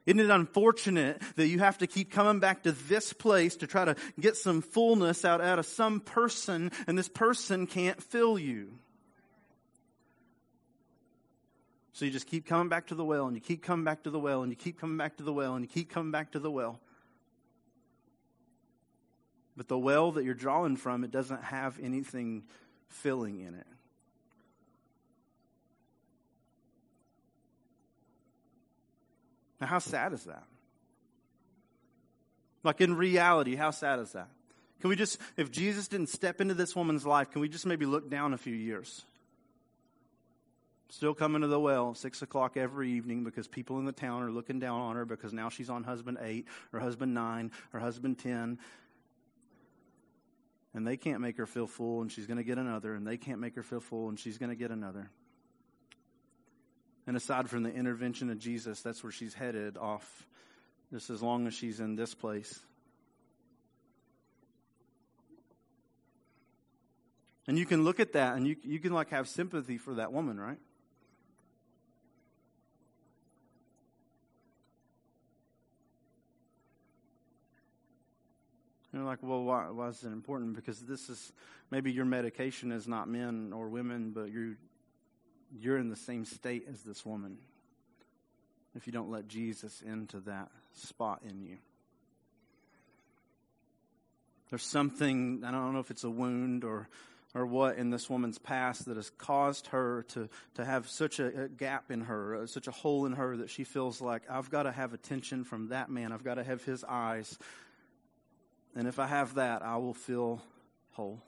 Isn't it unfortunate that you have to keep coming back to this place to try to get some fullness out of some person, and this person can't fill you? So you just keep coming back to the well, and you keep coming back to the well, and you keep coming back to the well, and you keep coming back to the well. But the well that you're drawing from, it doesn't have anything filling in it. Now, how sad is that? Like in reality, how sad is that? Can we just, if Jesus didn't step into this woman's life, can we just maybe look down a few years? Still coming to the well at 6 o'clock every evening because people in the town are looking down on her because now she's on husband 8 or husband 9 or husband 10. And they can't make her feel full, and she's going to get another. And they can't make her feel full, and she's going to get another. And aside from the intervention of Jesus, that's where she's headed off, just as long as she's in this place. And you can look at that, and you can like have sympathy for that woman, right? You're like, well, why is it important? Because this is, maybe your medication is not men or women, but you're in the same state as this woman if you don't let Jesus into that spot in you. There's something, I don't know if it's a wound or what in this woman's past that has caused her to have such a gap in her, such a hole in her that she feels like, I've got to have attention from that man. I've got to have his eyes. And if I have that, I will feel whole.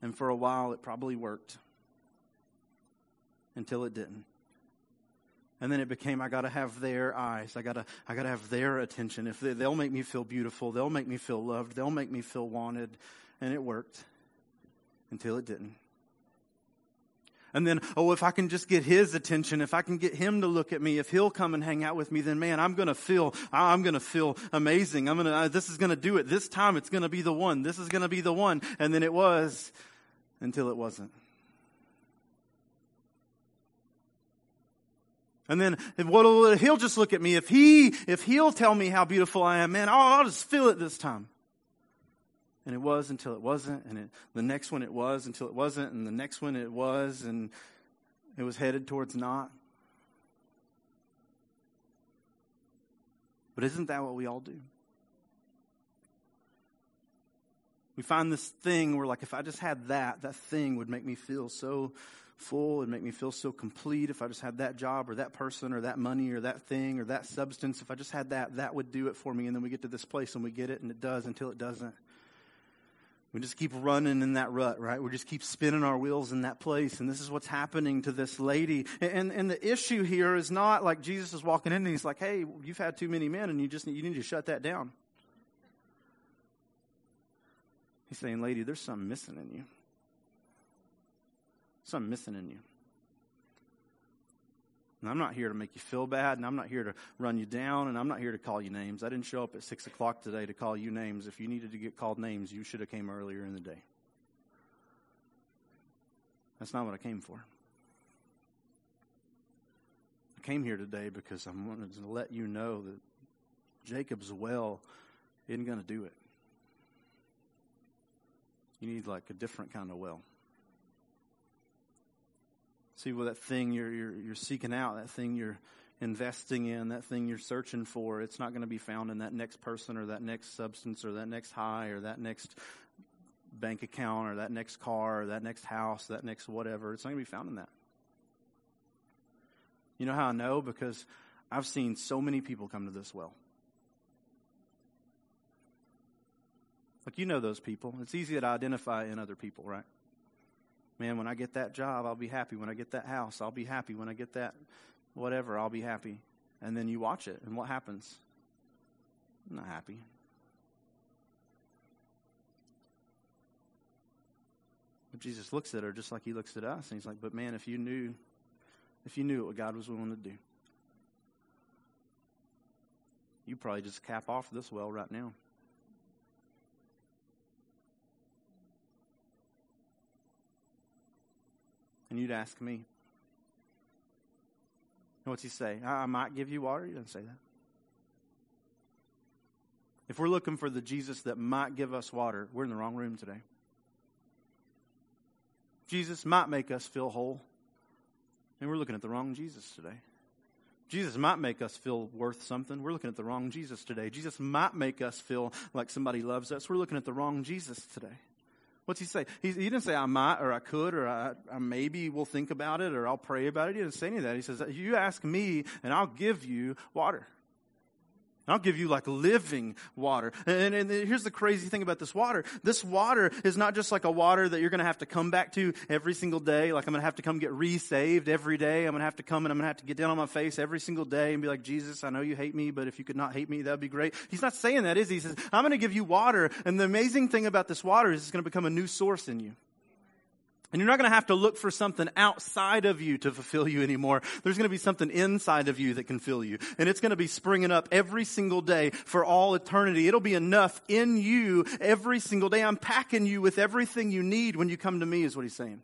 And for a while, it probably worked until it didn't. And then it became, I got to have their eyes. I got to have their attention. If they'll make me feel beautiful, they'll make me feel loved, they'll make me feel wanted. And it worked until it didn't. And then, oh, if I can just get his attention, if I can get him to look at me, if he'll come and hang out with me, then man, I'm going to feel amazing. This is going to do it. This time it's going to be the one. This is going to be the one. And then it was until it wasn't. And then he'll just look at me. If he'll tell me how beautiful I am, man, I'll just feel it this time. And it was until it wasn't, and the next one it was until it wasn't, and the next one it was, and it was headed towards not. But isn't that what we all do? We find this thing where, like, if I just had that thing would make me feel so full, it'd make me feel so complete. If I just had that job or that person or that money or that thing or that substance, if I just had that would do it for me. And then we get to this place and we get it, and it does until it doesn't. We just keep running in that rut, right? We just keep spinning our wheels in that place. And this is what's happening to this lady. And the issue here is not like Jesus is walking in and he's like, hey, you've had too many men and you need to shut that down. He's saying, lady, there's something missing in you. Something missing in you. And I'm not here to make you feel bad, and I'm not here to run you down, and I'm not here to call you names. I didn't show up at 6 o'clock today to call you names. If you needed to get called names, you should have came earlier in the day. That's not what I came for. I came here today because I wanted to let you know that Jacob's well isn't going to do it. You need like a different kind of well. See, well, that thing you're seeking out, that thing you're investing in, that thing you're searching for, it's not going to be found in that next person or that next substance or that next high or that next bank account or that next car or that next house, that next whatever. It's not going to be found in that. You know how I know? Because I've seen so many people come to this well. Like, you know those people. It's easy to identify in other people, right? Man, when I get that job, I'll be happy. When I get that house, I'll be happy. When I get that whatever, I'll be happy. And then you watch it, and what happens? I'm not happy. But Jesus looks at her just like he looks at us, and he's like, but man, if you knew what God was willing to do, you'd probably just cap off this well right now. And you'd ask me. And what's he say? I might give you water. He doesn't say that. If we're looking for the Jesus that might give us water, we're in the wrong room today. Jesus might make us feel whole, and we're looking at the wrong Jesus today. Jesus might make us feel worth something. We're looking at the wrong Jesus today. Jesus might make us feel like somebody loves us. We're looking at the wrong Jesus today. What's he say? He didn't say I might or I could or I maybe will think about it or I'll pray about it. He didn't say any of that. He says, you ask me and I'll give you water. And I'll give you like living water. And here's the crazy thing about this water. This water is not just like a water that you're going to have to come back to every single day. Like I'm going to have to come get re-saved every day. I'm going to have to come and I'm going to have to get down on my face every single day and be like, Jesus, I know you hate me, but if you could not hate me, that would be great. He's not saying that, is he? He says, I'm going to give you water. And the amazing thing about this water is it's going to become a new source in you. And you're not going to have to look for something outside of you to fulfill you anymore. There's going to be something inside of you that can fill you. And it's going to be springing up every single day for all eternity. It'll be enough in you every single day. I'm packing you with everything you need when you come to me, is what he's saying.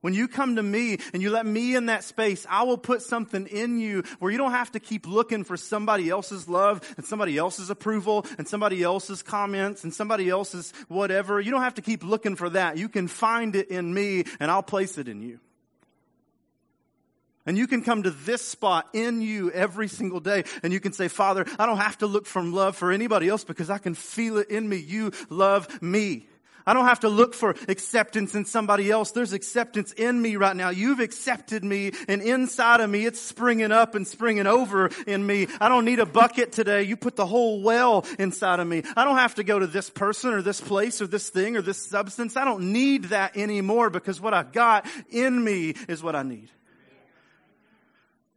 When you come to me and you let me in that space, I will put something in you where you don't have to keep looking for somebody else's love and somebody else's approval and somebody else's comments and somebody else's whatever. You don't have to keep looking for that. You can find it in me and I'll place it in you. And you can come to this spot in you every single day and you can say, Father, I don't have to look for love for anybody else because I can feel it in me. You love me. I don't have to look for acceptance in somebody else. There's acceptance in me right now. You've accepted me, and inside of me, it's springing up and springing over in me. I don't need a bucket today. You put the whole well inside of me. I don't have to go to this person or this place or this thing or this substance. I don't need that anymore because what I've got in me is what I need.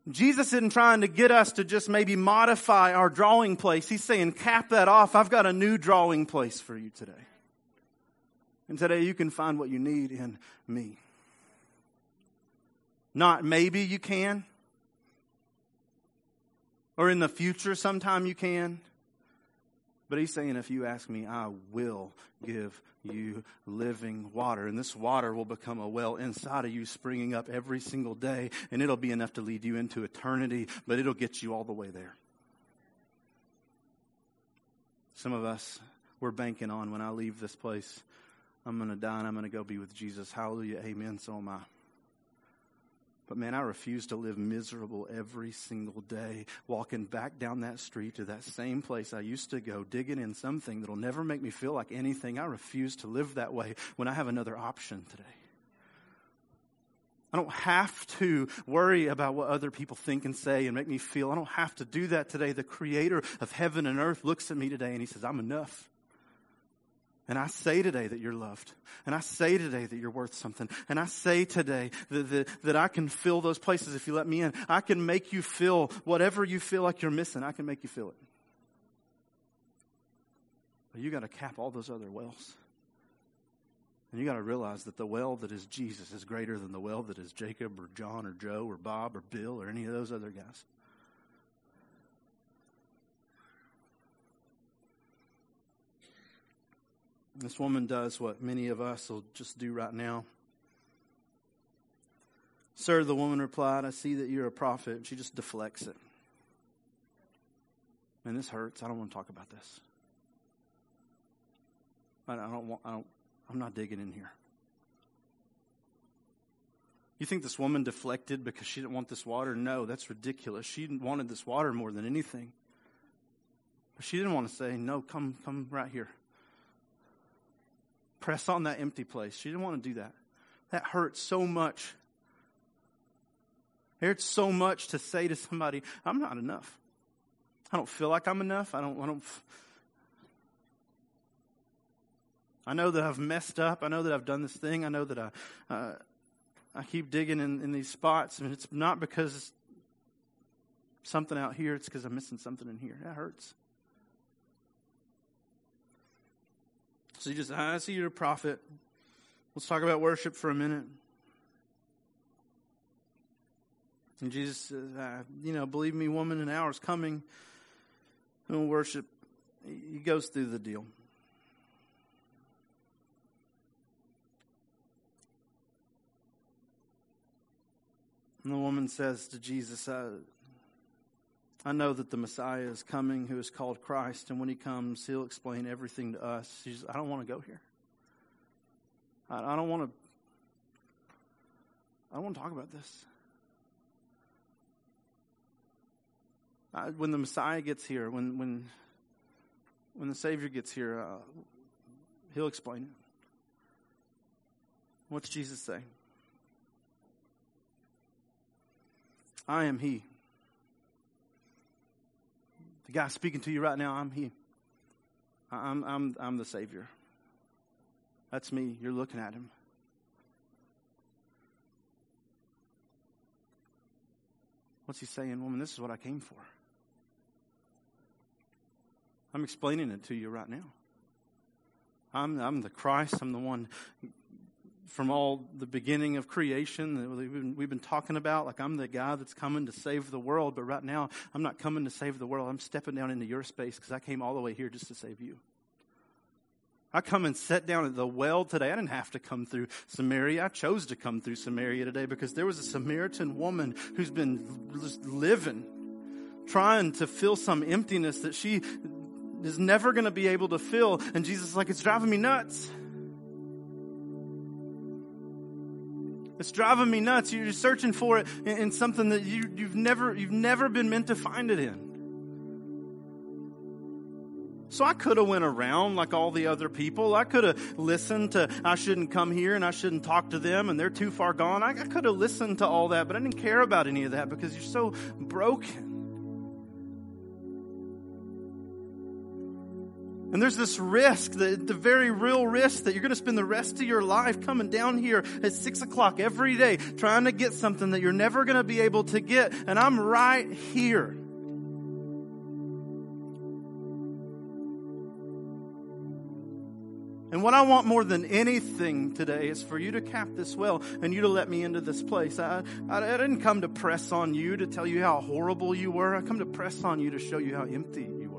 Jesus isn't trying to get us to just maybe modify our drawing place. He's saying, cap that off. I've got a new drawing place for you today. And today you can find what you need in me. Not maybe you can. Or in the future sometime you can. But he's saying if you ask me, I will give you living water. And this water will become a well inside of you springing up every single day. And it'll be enough to lead you into eternity. But it'll get you all the way there. Some of us, we're banking on when I leave this place, I'm going to die and I'm going to go be with Jesus. Hallelujah. Amen. So am I. But man, I refuse to live miserable every single day, walking back down that street to that same place I used to go, digging in something that'll never make me feel like anything. I refuse to live that way when I have another option today. I don't have to worry about what other people think and say and make me feel. I don't have to do that today. The creator of heaven and earth looks at me today and he says, I'm enough. And I say today that you're loved. And I say today that you're worth something. And I say today that I can fill those places if you let me in. I can make you feel whatever you feel like you're missing. I can make you feel it. But you got to cap all those other wells. And you got to realize that the well that is Jesus is greater than the well that is Jacob or John or Joe or Bob or Bill or any of those other guys. This woman does what many of us will just do right now. Sir, the woman replied, I see that you're a prophet. And she just deflects it. Man, this hurts. I don't want to talk about this. I'm not digging in here. You think this woman deflected because she didn't want this water? No, that's ridiculous. She wanted this water more than anything. But she didn't want to say, no, come right here. Press on that empty place. She didn't want to do that. That hurts so much. It hurts so much to say to somebody, I'm not enough. I don't feel like I'm enough. I know that I've messed up. I know that I've done this thing. I know that I keep digging in these spots. And it's not because it's something out here. It's because I'm missing something in here. That hurts. So you just, I see you're a prophet. Let's talk about worship for a minute. And Jesus says, believe me, woman, an hour's coming. And we'll worship. He goes through the deal. And the woman says to Jesus, I know that the Messiah is coming, who is called Christ, and when he comes, he'll explain everything to us. She says, I don't want to go here. I don't want to talk about this. When the Messiah gets here, when the Savior gets here, he'll explain it. What's Jesus say? I am he. The guy speaking to you right now, I'm he. I'm the Savior. That's me. You're looking at him. What's he saying? Woman, this is what I came for. I'm explaining it to you right now. I'm the Christ. I'm the one from all the beginning of creation that we've been talking about, like I'm the guy that's coming to save the world, but right now I'm not coming to save the world. I'm stepping down into your space because I came all the way here just to save you. I come and sat down at the well today. I didn't have to come through Samaria. I chose to come through Samaria today because there was a Samaritan woman who's been living, trying to fill some emptiness that she is never going to be able to fill. And Jesus is like, it's driving me nuts. It's driving me nuts. You're searching for it in something that you've never been meant to find it in. So I could have went around like all the other people. I could have listened to, I shouldn't come here and I shouldn't talk to them and they're too far gone. I could have listened to all that, but I didn't care about any of that because you're so broken. And there's this risk, the very real risk that you're going to spend the rest of your life coming down here at 6 o'clock every day trying to get something that you're never going to be able to get. And I'm right here. And what I want more than anything today is for you to cap this well and you to let me into this place. I didn't come to press on you to tell you how horrible you were. I come to press on you to show you how empty you were.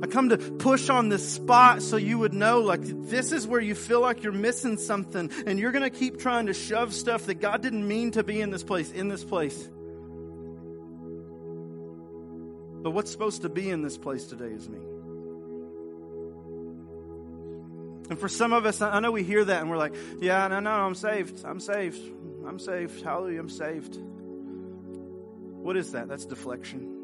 I come to push on this spot so you would know, like, this is where you feel like you're missing something and you're going to keep trying to shove stuff that God didn't mean to be in this place, But what's supposed to be in this place today is me. And for some of us, I know we hear that and we're like, yeah, no, I'm saved. Hallelujah, I'm saved. What is that? That's deflection.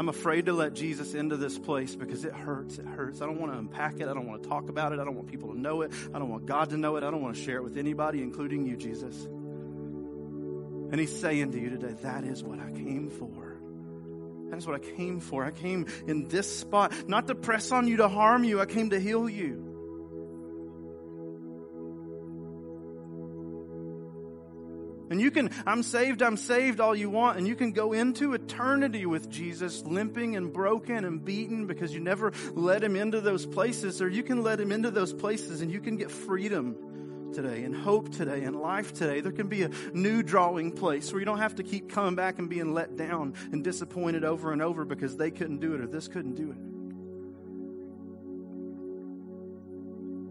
I'm afraid to let Jesus into this place because it hurts. I don't want to unpack it. I don't want to talk about it. I don't want people to know it. I don't want God to know it. I don't want to share it with anybody, including you, Jesus. And he's saying to you today, that is what I came for. That's what I came for. I came in this spot, not to press on you, to harm you. I came to heal you. And you can, I'm saved all you want. And you can go into eternity with Jesus, limping and broken and beaten because you never let him into those places. Or you can let him into those places and you can get freedom today and hope today and life today. There can be a new drawing place where you don't have to keep coming back and being let down and disappointed over and over because they couldn't do it or this couldn't do it.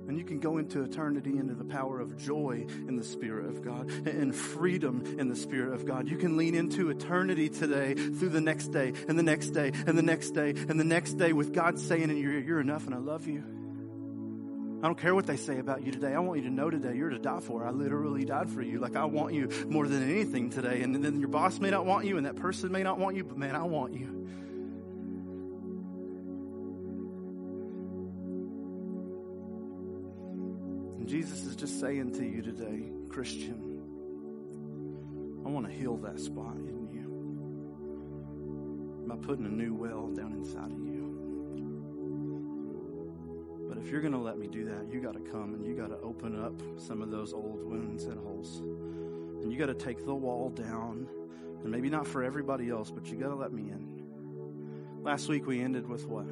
And you can go into eternity into the power of joy in the Spirit of God and freedom in the Spirit of God. You can lean into eternity today through the next day and the next day and the next day and the next day with God saying in your ear, you're enough and I love you. I don't care what they say about you today. I want you to know today you're to die for. I literally died for you. Like, I want you more than anything today. And then your boss may not want you and that person may not want you, but man, I want you. Jesus is just saying to you today, Christian, I want to heal that spot in you by putting a new well down inside of you. But if you're going to let me do that, you got to come and you got to open up some of those old wounds and holes. And you got to take the wall down. And maybe not for everybody else, but you got to let me in. Last week we ended with what?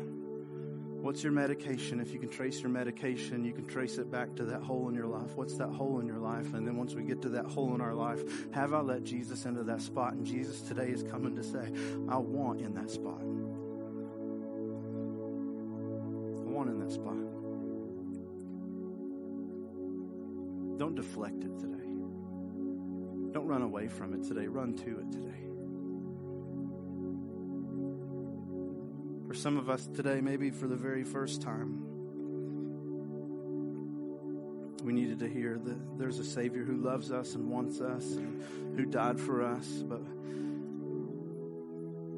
What's your medication? If you can trace your medication, you can trace it back to that hole in your life. What's that hole in your life? And then once we get to that hole in our life, have I let Jesus into that spot? And Jesus today is coming to say, I want in that spot. I want in that spot. Don't deflect it today. Don't run away from it today. Run to it today. Some of us today, maybe for the very first time, we needed to hear that there's a Savior who loves us and wants us and who died for us. But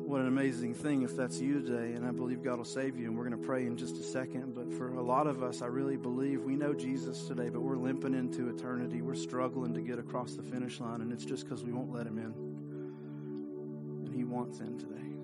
what an amazing thing if that's you today, and I believe God will save you, and we're going to pray in just a second. But for a lot of us, I really believe we know Jesus today, but we're limping into eternity. We're struggling to get across the finish line, and it's just because we won't let him in. And he wants in today.